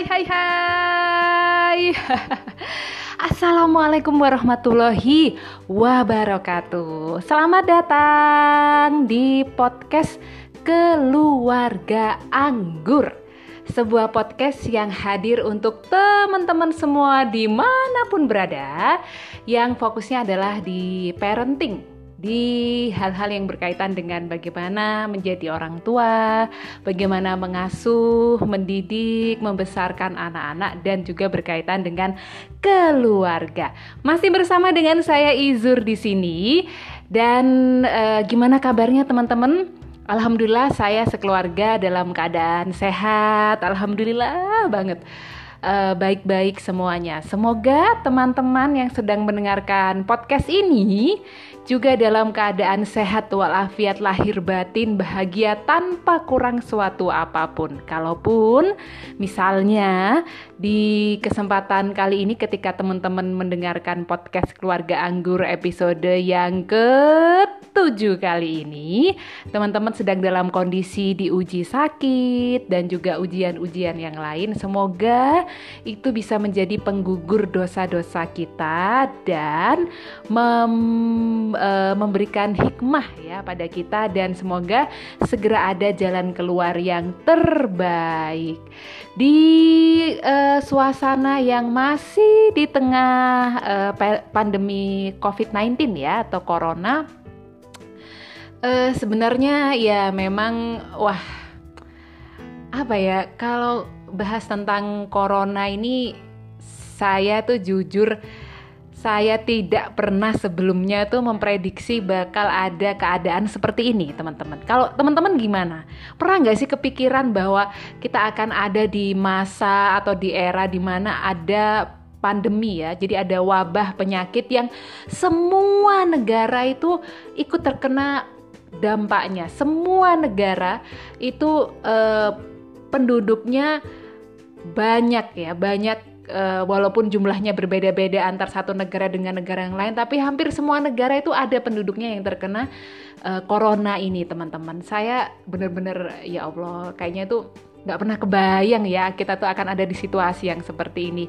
Hai. Assalamualaikum warahmatullahi wabarakatuh. Selamat datang di podcast Keluarga Anggur. Sebuah podcast yang hadir untuk teman-teman semua dimanapun berada, yang fokusnya adalah di parenting, di hal-hal yang berkaitan dengan bagaimana menjadi orang tua, bagaimana mengasuh, mendidik, membesarkan anak-anak, dan juga berkaitan dengan keluarga. Masih bersama dengan saya Izur di sini. Dan gimana kabarnya teman-teman? Alhamdulillah saya sekeluarga dalam keadaan sehat. Alhamdulillah banget. Baik-baik semuanya. Semoga teman-teman yang sedang mendengarkan podcast ini juga dalam keadaan sehat walafiat, lahir batin, bahagia tanpa kurang suatu apapun. Kalaupun misalnya di kesempatan kali ini ketika teman-teman mendengarkan podcast Keluarga Anggur episode yang ke-7 kali ini, teman-teman sedang dalam kondisi diuji sakit dan juga ujian-ujian yang lain, semoga itu bisa menjadi penggugur dosa-dosa kita dan memberikan hikmah ya pada kita, dan semoga segera ada jalan keluar yang terbaik di suasana yang masih di tengah pandemi COVID-19 ya, atau corona. Sebenarnya ya memang kalau bahas tentang corona ini, saya tuh jujur, saya tidak pernah sebelumnya tuh memprediksi bakal ada keadaan seperti ini, teman-teman. Kalau teman-teman gimana? Pernah nggak sih kepikiran bahwa kita akan ada di masa atau di era di mana ada pandemi ya, jadi ada wabah penyakit yang semua negara itu ikut terkena dampaknya. Semua negara itu penduduknya banyak, walaupun jumlahnya berbeda-beda antar satu negara dengan negara yang lain, tapi hampir semua negara itu ada penduduknya yang terkena corona ini, teman-teman. Saya benar-benar, ya Allah, kayaknya itu nggak pernah kebayang ya kita tuh akan ada di situasi yang seperti ini.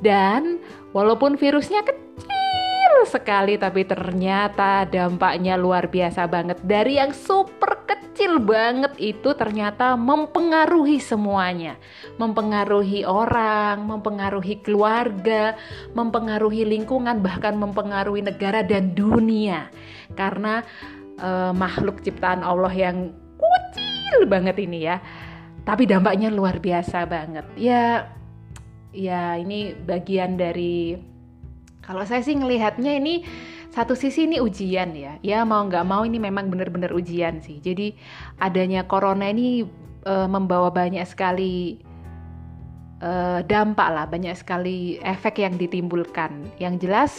Dan walaupun virusnya kecil sekali, tapi ternyata dampaknya luar biasa banget. Dari yang super kecil banget itu ternyata mempengaruhi semuanya, mempengaruhi orang, mempengaruhi keluarga, mempengaruhi lingkungan, bahkan mempengaruhi negara dan dunia. Karena makhluk ciptaan Allah yang kecil banget ini ya, tapi dampaknya luar biasa banget. Ya ini bagian dari, kalau saya sih ngelihatnya ini satu sisi ini ujian ya. Ya mau nggak mau ini memang benar-benar ujian sih. Jadi adanya corona ini membawa banyak sekali dampak lah, banyak sekali efek yang ditimbulkan. Yang jelas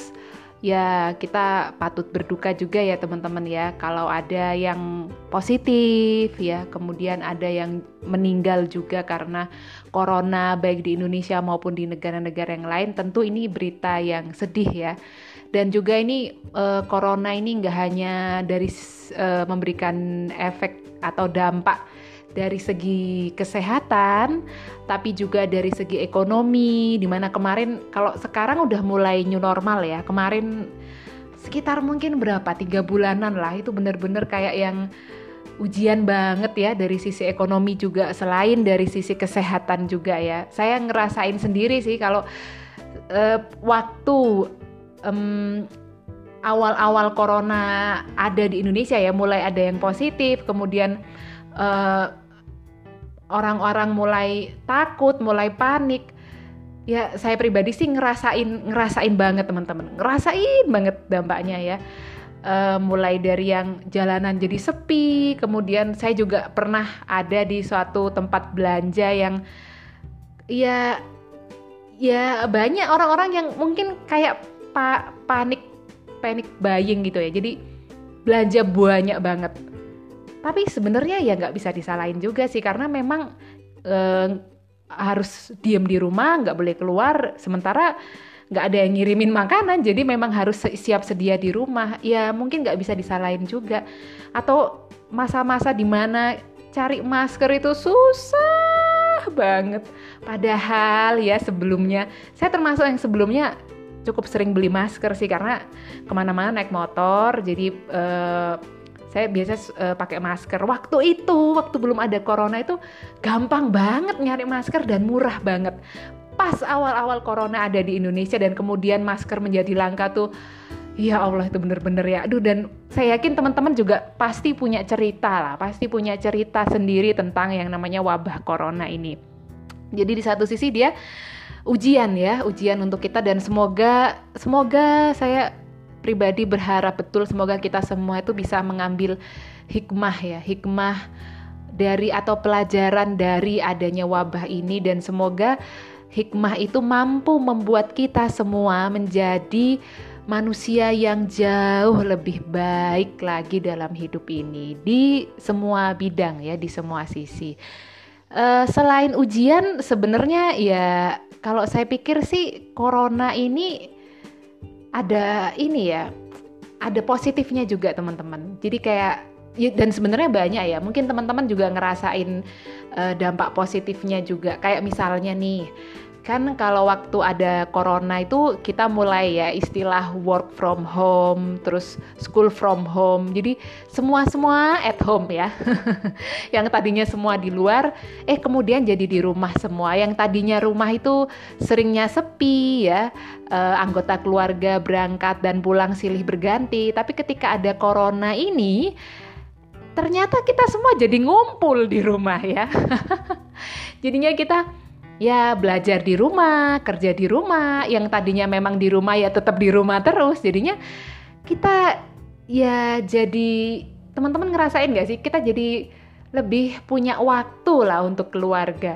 ya kita patut berduka juga ya teman-teman ya, kalau ada yang positif ya, kemudian ada yang meninggal juga karena corona, baik di Indonesia maupun di negara-negara yang lain. Tentu ini berita yang sedih ya. Dan juga ini corona ini nggak hanya dari memberikan efek atau dampak dari segi kesehatan, tapi juga dari segi ekonomi, dimana kemarin, kalau sekarang udah mulai new normal ya, kemarin sekitar mungkin 3 bulanan lah, itu benar-benar kayak yang ujian banget ya, dari sisi ekonomi juga, selain dari sisi kesehatan juga ya. Saya ngerasain sendiri sih kalau waktu awal-awal corona ada di Indonesia ya, mulai ada yang positif, kemudian orang-orang mulai takut, mulai panik. Ya saya pribadi sih ngerasain banget teman-teman, ngerasain banget dampaknya ya. Mulai dari yang jalanan jadi sepi, kemudian saya juga pernah ada di suatu tempat belanja yang ya banyak orang-orang yang mungkin kayak panik buying gitu ya. Jadi belanja banyak banget. Tapi sebenarnya ya nggak bisa disalahin juga sih, karena memang harus diem di rumah, nggak boleh keluar, sementara nggak ada yang ngirimin makanan, jadi memang harus siap sedia di rumah. Ya mungkin nggak bisa disalahin juga. Atau masa-masa dimana cari masker itu susah parah banget. Padahal ya sebelumnya, saya termasuk yang sebelumnya cukup sering beli masker sih, karena kemana-mana naik motor, jadi saya biasa pakai masker. Waktu belum ada corona itu gampang banget nyari masker dan murah banget. Pas awal-awal corona ada di Indonesia dan kemudian masker menjadi langka tuh, ya Allah, itu bener-bener ya. Aduh, dan saya yakin teman-teman juga pasti punya cerita lah, pasti punya cerita sendiri tentang yang namanya wabah corona ini. Jadi di satu sisi dia ujian ya, ujian untuk kita, dan semoga saya pribadi berharap betul semoga kita semua itu bisa mengambil hikmah ya, hikmah dari atau pelajaran dari adanya wabah ini, dan semoga hikmah itu mampu membuat kita semua menjadi manusia yang jauh lebih baik lagi dalam hidup ini, di semua bidang ya, di semua sisi. Selain ujian sebenarnya ya, kalau saya pikir sih corona ini ada ini ya, ada positifnya juga teman-teman. Jadi kayak ya, dan sebenarnya banyak ya, mungkin teman-teman juga ngerasain dampak positifnya juga. Kayak misalnya nih, kan kalau waktu ada corona itu kita mulai ya istilah work from home, terus school from home. Jadi semua at home ya. Yang tadinya semua di luar, kemudian jadi di rumah semua. Yang tadinya rumah itu seringnya sepi ya, anggota keluarga berangkat dan pulang silih berganti. Tapi ketika ada corona ini, ternyata kita semua jadi ngumpul di rumah ya. Jadinya kita ya belajar di rumah, kerja di rumah, yang tadinya memang di rumah ya tetap di rumah terus. Jadinya kita ya jadi, teman-teman ngerasain gak sih? Kita jadi lebih punya waktu lah untuk keluarga.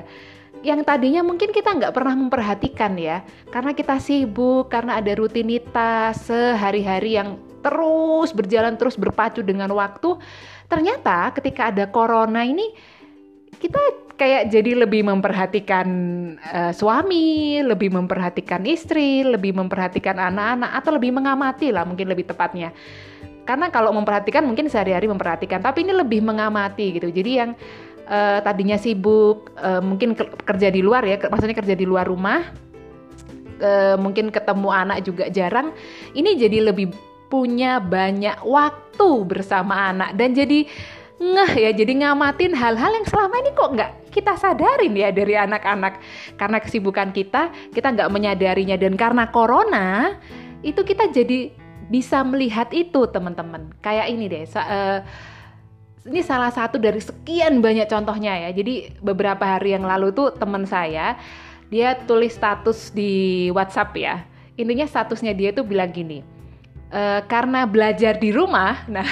Yang tadinya mungkin kita gak pernah memperhatikan ya, karena kita sibuk, karena ada rutinitas sehari-hari yang terus berjalan, terus berpacu dengan waktu. Ternyata ketika ada corona ini, kita kayak jadi lebih memperhatikan suami, lebih memperhatikan istri, lebih memperhatikan anak-anak, atau lebih mengamati lah mungkin lebih tepatnya. Karena kalau memperhatikan mungkin sehari-hari memperhatikan, tapi ini lebih mengamati gitu. Jadi yang tadinya sibuk, mungkin kerja di luar ya, maksudnya kerja di luar rumah, mungkin ketemu anak juga jarang, ini jadi lebih punya banyak waktu bersama anak, dan jadi jadi ngamatin hal-hal yang selama ini kok nggak kita sadarin ya dari anak-anak. Karena kesibukan kita nggak menyadarinya, dan karena corona itu kita jadi bisa melihat itu teman-teman. Kayak ini deh, ini salah satu dari sekian banyak contohnya ya. Jadi beberapa hari yang lalu tuh teman saya, dia tulis status di WhatsApp ya. Intinya statusnya dia tuh bilang gini, karena belajar di rumah, nah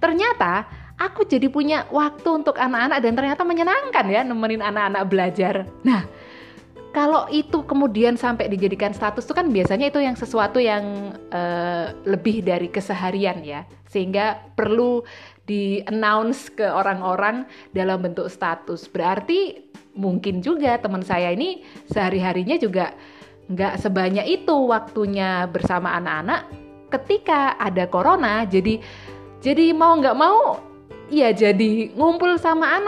ternyata aku jadi punya waktu untuk anak-anak, dan ternyata menyenangkan ya nemenin anak-anak belajar. Nah, kalau itu kemudian sampai dijadikan status itu kan biasanya itu yang sesuatu yang lebih dari keseharian ya, sehingga perlu di-announce ke orang-orang dalam bentuk status. Berarti mungkin juga teman saya ini sehari-harinya juga nggak sebanyak itu waktunya bersama anak-anak. Ketika ada corona, jadi mau nggak mau ya jadi ngumpul sama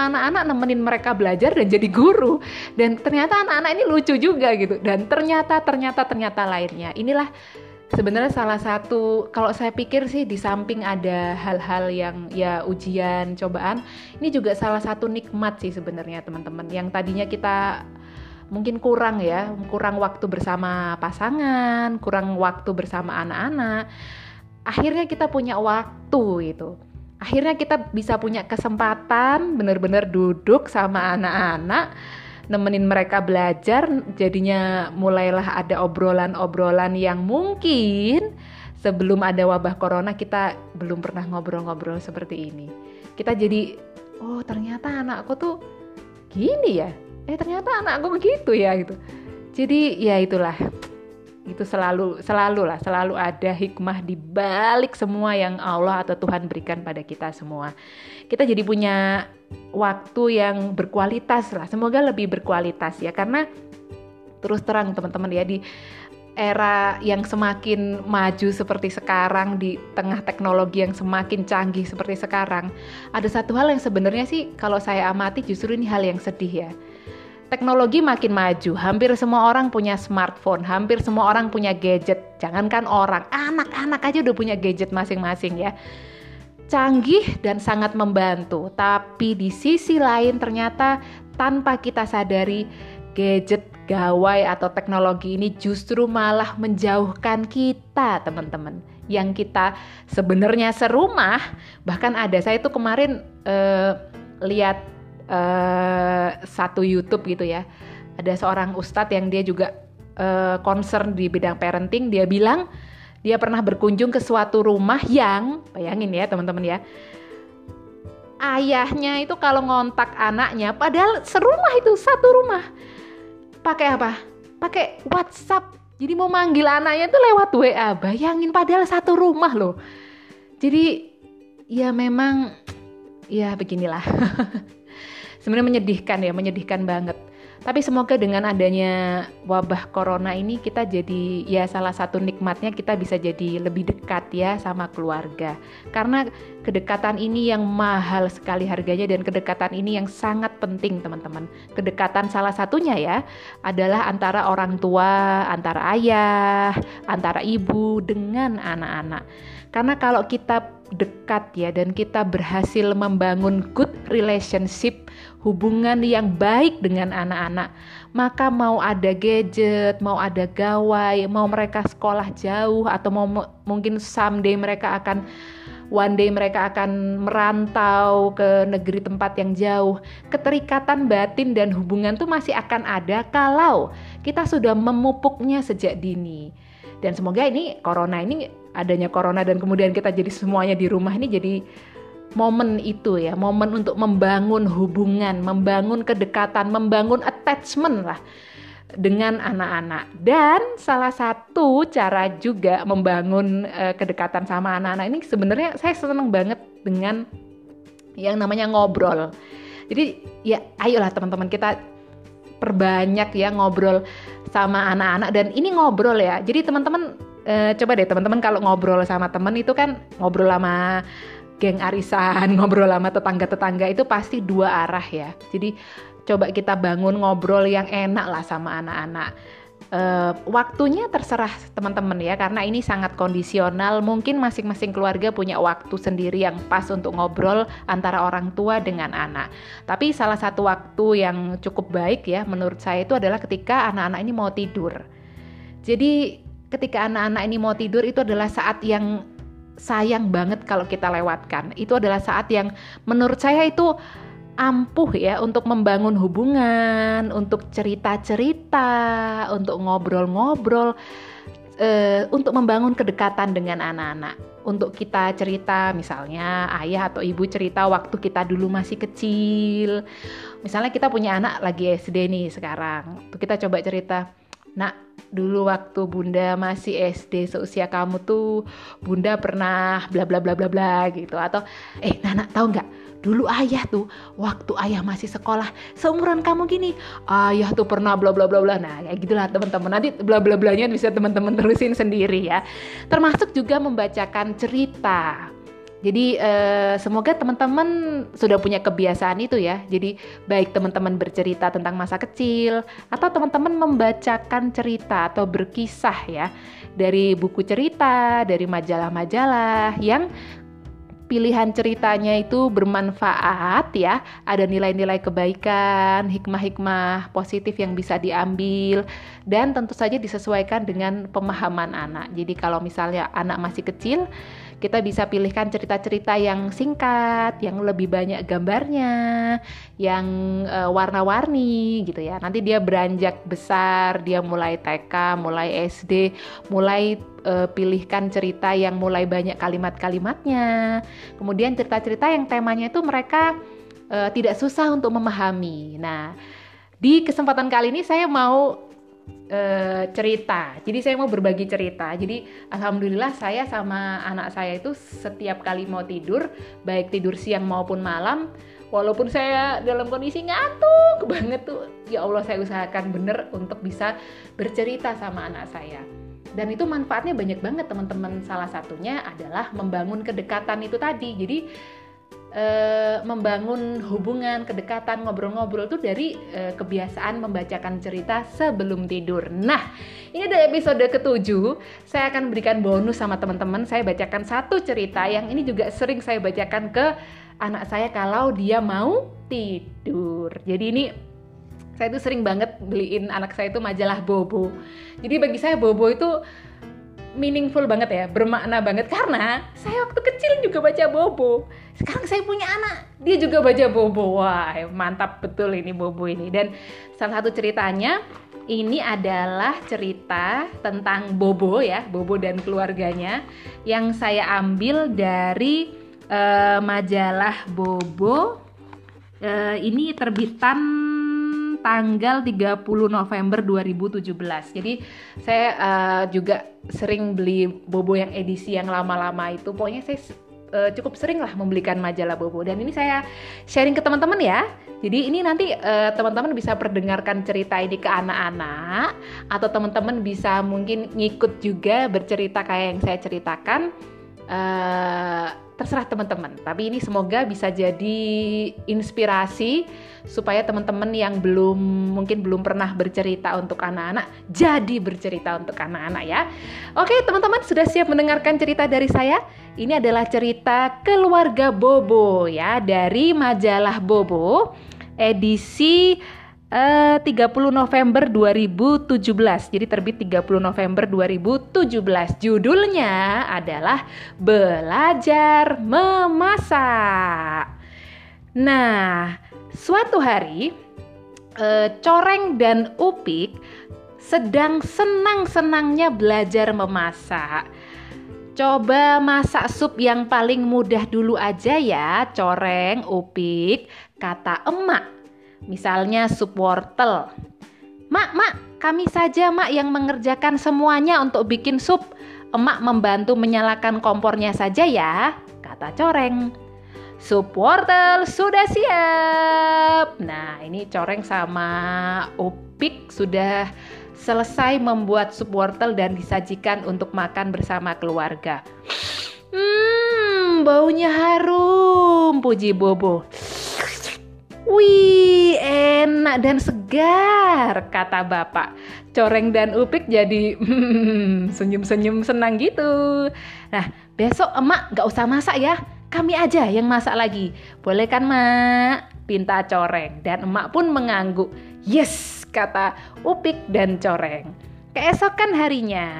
anak-anak, nemenin mereka belajar, dan jadi guru. Dan ternyata anak-anak ini lucu juga gitu, dan ternyata lainnya. Inilah sebenarnya salah satu, kalau saya pikir sih, di samping ada hal-hal yang ya ujian, cobaan, ini juga salah satu nikmat sih sebenarnya teman-teman. Yang tadinya kita mungkin kurang waktu bersama pasangan, kurang waktu bersama anak-anak, akhirnya kita punya waktu gitu. Akhirnya kita bisa punya kesempatan benar-benar duduk sama anak-anak, nemenin mereka belajar. Jadinya mulailah ada obrolan-obrolan yang mungkin sebelum ada wabah corona kita belum pernah ngobrol-ngobrol seperti ini. Kita jadi, oh ternyata anakku tuh gini ya, ternyata anakku begitu ya gitu. Jadi ya itulah, itu selalu ada hikmah di balik semua yang Allah atau Tuhan berikan pada kita semua. Kita jadi punya waktu yang berkualitas lah, semoga lebih berkualitas ya. Karena terus terang teman-teman ya, di era yang semakin maju seperti sekarang, di tengah teknologi yang semakin canggih seperti sekarang, ada satu hal yang sebenarnya sih kalau saya amati justru ini hal yang sedih ya. Teknologi makin maju, hampir semua orang punya smartphone, hampir semua orang punya gadget. Jangankan orang, anak-anak aja udah punya gadget masing-masing ya. Canggih dan sangat membantu, tapi di sisi lain ternyata tanpa kita sadari gadget, gawai atau teknologi ini justru malah menjauhkan kita, teman-teman. Yang kita sebenarnya serumah, bahkan ada, saya tuh kemarin lihat satu YouTube gitu ya. Ada seorang ustadz yang dia juga concern di bidang parenting, dia bilang dia pernah berkunjung ke suatu rumah yang, bayangin ya teman-teman ya, ayahnya itu kalau ngontak anaknya, padahal serumah itu, satu rumah, pakai apa? Pakai WhatsApp. Jadi mau manggil anaknya tuh lewat WA. Bayangin, padahal satu rumah loh. Jadi ya memang ya beginilah. Sebenarnya menyedihkan ya, menyedihkan banget. Tapi semoga dengan adanya wabah corona ini kita jadi, ya salah satu nikmatnya kita bisa jadi lebih dekat ya sama keluarga. Karena kedekatan ini yang mahal sekali harganya, dan kedekatan ini yang sangat penting teman-teman. Kedekatan salah satunya ya adalah antara orang tua, antara ayah, antara ibu dengan anak-anak. Karena kalau kita dekat ya dan kita berhasil membangun good relationship, hubungan yang baik dengan anak-anak, maka mau ada gadget, mau ada gawai, mau mereka sekolah jauh atau mau mungkin someday one day mereka akan merantau ke negeri tempat yang jauh, keterikatan batin dan hubungan tuh masih akan ada kalau kita sudah memupuknya sejak dini. Dan semoga ini corona ini, adanya corona dan kemudian kita jadi semuanya di rumah ini jadi momen itu ya, momen untuk membangun hubungan, membangun kedekatan, membangun attachment lah dengan anak-anak. Dan salah satu cara juga membangun kedekatan sama anak-anak ini, sebenarnya saya senang banget dengan yang namanya ngobrol. Jadi ya ayolah teman-teman, kita perbanyak ya ngobrol sama anak-anak. Dan ini ngobrol ya, jadi teman-teman coba deh teman-teman kalau ngobrol sama teman itu kan, ngobrol sama geng arisan, ngobrol sama tetangga-tetangga itu pasti dua arah ya. Jadi coba kita bangun ngobrol yang enak lah sama anak-anak. Waktunya terserah teman-teman ya, karena ini sangat kondisional. Mungkin masing-masing keluarga punya waktu sendiri yang pas untuk ngobrol antara orang tua dengan anak. Tapi salah satu waktu yang cukup baik ya menurut saya itu adalah ketika anak-anak ini mau tidur. Jadi ketika anak-anak ini mau tidur itu adalah saat yang sayang banget kalau kita lewatkan. Itu adalah saat yang menurut saya itu ampuh ya untuk membangun hubungan, untuk cerita-cerita, untuk ngobrol-ngobrol, untuk membangun kedekatan dengan anak-anak. Untuk kita cerita, misalnya ayah atau ibu cerita waktu kita dulu masih kecil. Misalnya kita punya anak lagi SD nih sekarang, kita coba cerita, "Nak, dulu waktu Bunda masih SD seusia kamu tuh Bunda pernah bla bla bla bla bla" gitu. Atau Nana tahu nggak, dulu ayah tuh waktu ayah masih sekolah seumuran kamu gini, ayah tuh pernah bla bla bla bla. Nah kayak gitulah teman-teman, nanti bla bla blanya bisa teman-teman terusin sendiri ya. Termasuk juga membacakan cerita. Jadi semoga teman-teman sudah punya kebiasaan itu ya. Jadi baik teman-teman bercerita tentang masa kecil atau teman-teman membacakan cerita atau berkisah ya, dari buku cerita, dari majalah-majalah yang pilihan ceritanya itu bermanfaat ya. Ada nilai-nilai kebaikan, hikmah-hikmah positif yang bisa diambil, dan tentu saja disesuaikan dengan pemahaman anak. Jadi kalau misalnya anak masih kecil, kita bisa pilihkan cerita-cerita yang singkat, yang lebih banyak gambarnya, yang warna-warni gitu ya. Nanti dia beranjak besar, dia mulai TK, mulai SD, mulai pilihkan cerita yang mulai banyak kalimat-kalimatnya. Kemudian cerita-cerita yang temanya itu mereka tidak susah untuk memahami. Nah, di kesempatan kali ini saya mau cerita. Jadi saya mau berbagi cerita. Jadi alhamdulillah saya sama anak saya itu setiap kali mau tidur, baik tidur siang maupun malam, walaupun saya dalam kondisi ngantuk banget tuh, ya Allah saya usahakan bener untuk bisa bercerita sama anak saya. Dan itu manfaatnya banyak banget teman-teman, salah satunya adalah membangun kedekatan itu tadi. Jadi membangun hubungan, kedekatan, ngobrol-ngobrol tuh dari kebiasaan membacakan cerita sebelum tidur. Nah, ini ada episode ke-7, saya akan berikan bonus sama teman-teman. Saya bacakan satu cerita yang ini juga sering saya bacakan ke anak saya kalau dia mau tidur. Jadi ini saya tuh sering banget beliin anak saya itu majalah Bobo. Jadi bagi saya Bobo itu meaningful banget ya, bermakna banget, karena saya waktu kecil juga baca Bobo. Sekarang saya punya anak, dia juga baca Bobo. Wah, mantap betul ini Bobo ini. Dan salah satu ceritanya ini adalah cerita tentang Bobo ya, Bobo dan keluarganya, yang saya ambil dari majalah Bobo. Ini terbitan tanggal 30 November 2017. Jadi saya juga sering beli Bobo yang edisi yang lama-lama itu. Pokoknya saya cukup sering lah membelikan majalah Bobo. Dan ini saya sharing ke teman-teman ya. Jadi ini nanti teman-teman bisa perdengarkan cerita ini ke anak-anak, atau teman-teman bisa mungkin ngikut juga bercerita kayak yang saya ceritakan. Terserah teman-teman, tapi ini semoga bisa jadi inspirasi supaya teman-teman yang belum pernah bercerita untuk anak-anak, jadi bercerita untuk anak-anak ya. Oke teman-teman, sudah siap mendengarkan cerita dari saya? Ini adalah cerita Keluarga Bobo ya, dari majalah Bobo edisi 30 November 2017. Jadi terbit 30 November 2017. Judulnya adalah Belajar Memasak. Nah, suatu hari Coreng dan Upik sedang senang-senangnya belajar memasak. Coba masak sup yang paling mudah dulu aja ya, Coreng, Upik, kata emak. Misalnya sup wortel. Mak, kami saja mak yang mengerjakan semuanya untuk bikin sup. Emak membantu menyalakan kompornya saja ya, kata Coreng. Sup wortel sudah siap. Nah, ini Coreng sama Upik sudah selesai membuat sup wortel dan disajikan untuk makan bersama keluarga. Baunya harum, puji Bobo. Wih, enak dan segar, kata bapak. Coreng dan Upik jadi senyum-senyum senang gitu. Nah, besok emak gak usah masak ya, kami aja yang masak lagi. Boleh kan mak? Pinta Coreng. Dan emak pun mengangguk. Yes, kata Upik dan Coreng. Keesokan harinya,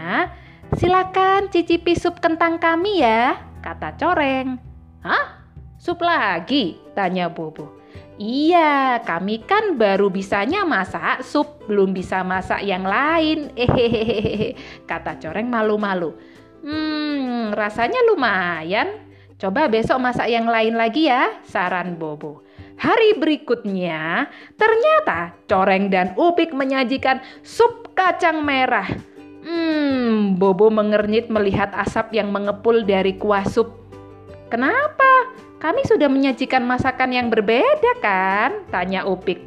silakan cicipi sup kentang kami ya, kata Coreng. Hah? Sup lagi? Tanya Bobo. Iya, kami kan baru bisanya masak sup, belum bisa masak yang lain, kata Coreng malu-malu. Rasanya lumayan. Coba besok masak yang lain lagi ya, saran Bobo. Hari berikutnya, ternyata Coreng dan Upik menyajikan sup kacang merah. Bobo mengernyit melihat asap yang mengepul dari kuah sup. Kenapa? Kami sudah menyajikan masakan yang berbeda kan? Tanya Upik.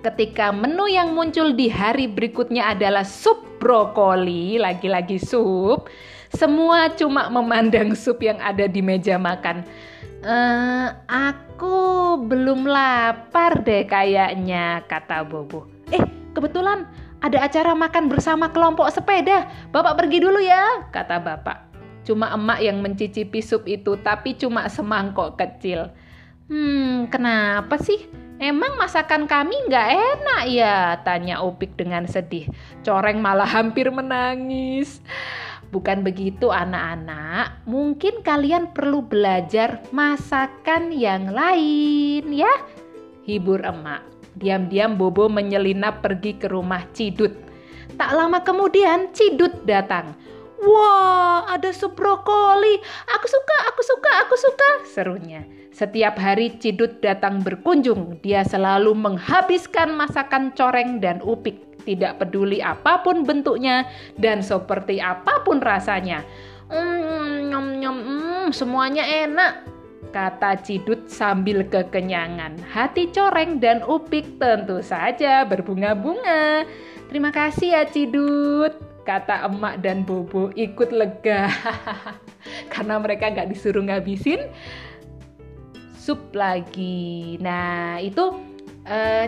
Ketika menu yang muncul di hari berikutnya adalah sup brokoli, lagi-lagi sup, semua cuma memandang sup yang ada di meja makan. Aku belum lapar deh kayaknya, kata Bobo. Kebetulan ada acara makan bersama kelompok sepeda. Bapak pergi dulu ya, kata bapak. Cuma emak yang mencicipi sup itu, tapi cuma semangkok kecil. Kenapa sih? Emang masakan kami nggak enak ya? Tanya Upik dengan sedih. Coreng malah hampir menangis. Bukan begitu anak-anak, mungkin kalian perlu belajar masakan yang lain ya, hibur emak. Diam-diam Bobo menyelinap pergi ke rumah Cidut. Tak lama kemudian Cidut datang. Wah, ada sup brokoli. Aku suka, serunya. Setiap hari Cidut datang berkunjung. Dia selalu menghabiskan masakan Coreng dan Upik. Tidak peduli apapun bentuknya dan seperti apapun rasanya. Semuanya enak, kata Cidut sambil kekenyangan. Hati Coreng dan Upik tentu saja berbunga-bunga. Terima kasih ya Cidut, kata emak dan Bobo ikut lega karena mereka nggak disuruh ngabisin sup lagi. Nah itu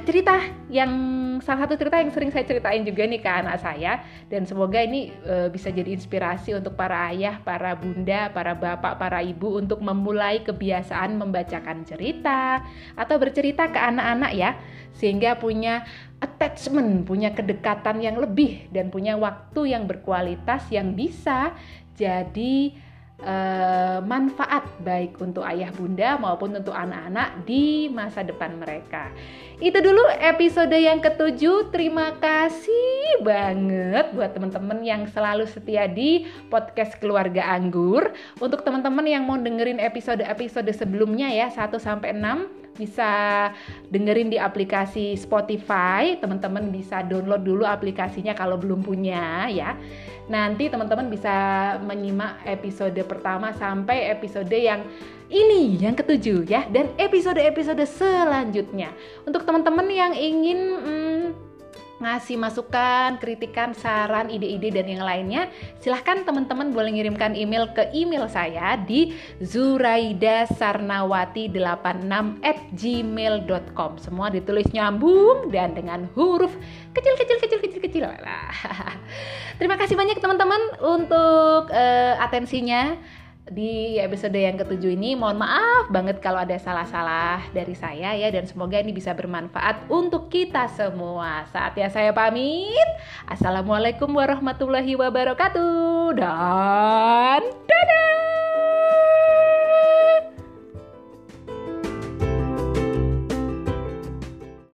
cerita yang salah satu cerita yang sering saya ceritain juga nih ke anak saya, dan semoga ini bisa jadi inspirasi untuk para ayah, para bunda, para bapak, para ibu untuk memulai kebiasaan membacakan cerita atau bercerita ke anak-anak ya, sehingga punya attachment, punya kedekatan yang lebih dan punya waktu yang berkualitas yang bisa jadi manfaat baik untuk ayah bunda maupun untuk anak-anak di masa depan mereka. Itu dulu episode yang ke-7. Terima kasih banget buat teman-teman yang selalu setia di podcast Keluarga Anggur. Untuk teman-teman yang mau dengerin episode-episode sebelumnya ya 1-6 bisa dengerin di aplikasi Spotify. Teman-teman bisa download dulu aplikasinya kalau belum punya ya. Nanti teman-teman bisa menyimak episode pertama sampai episode yang ini yang ke-7 ya, dan episode-episode selanjutnya. Untuk teman-teman yang ingin ngasih masukan, kritikan, saran, ide-ide dan yang lainnya, silahkan teman-teman boleh ngirimkan email ke email saya di ZuraidaSarnawati86@gmail.com. Semua ditulis nyambung dan dengan huruf kecil. Terima kasih banyak teman-teman untuk atensinya di episode yang ke-7 ini. Mohon maaf banget kalau ada salah-salah dari saya ya, dan semoga ini bisa bermanfaat untuk kita semua. Saatnya saya pamit. Assalamualaikum warahmatullahi wabarakatuh. Dan dadah.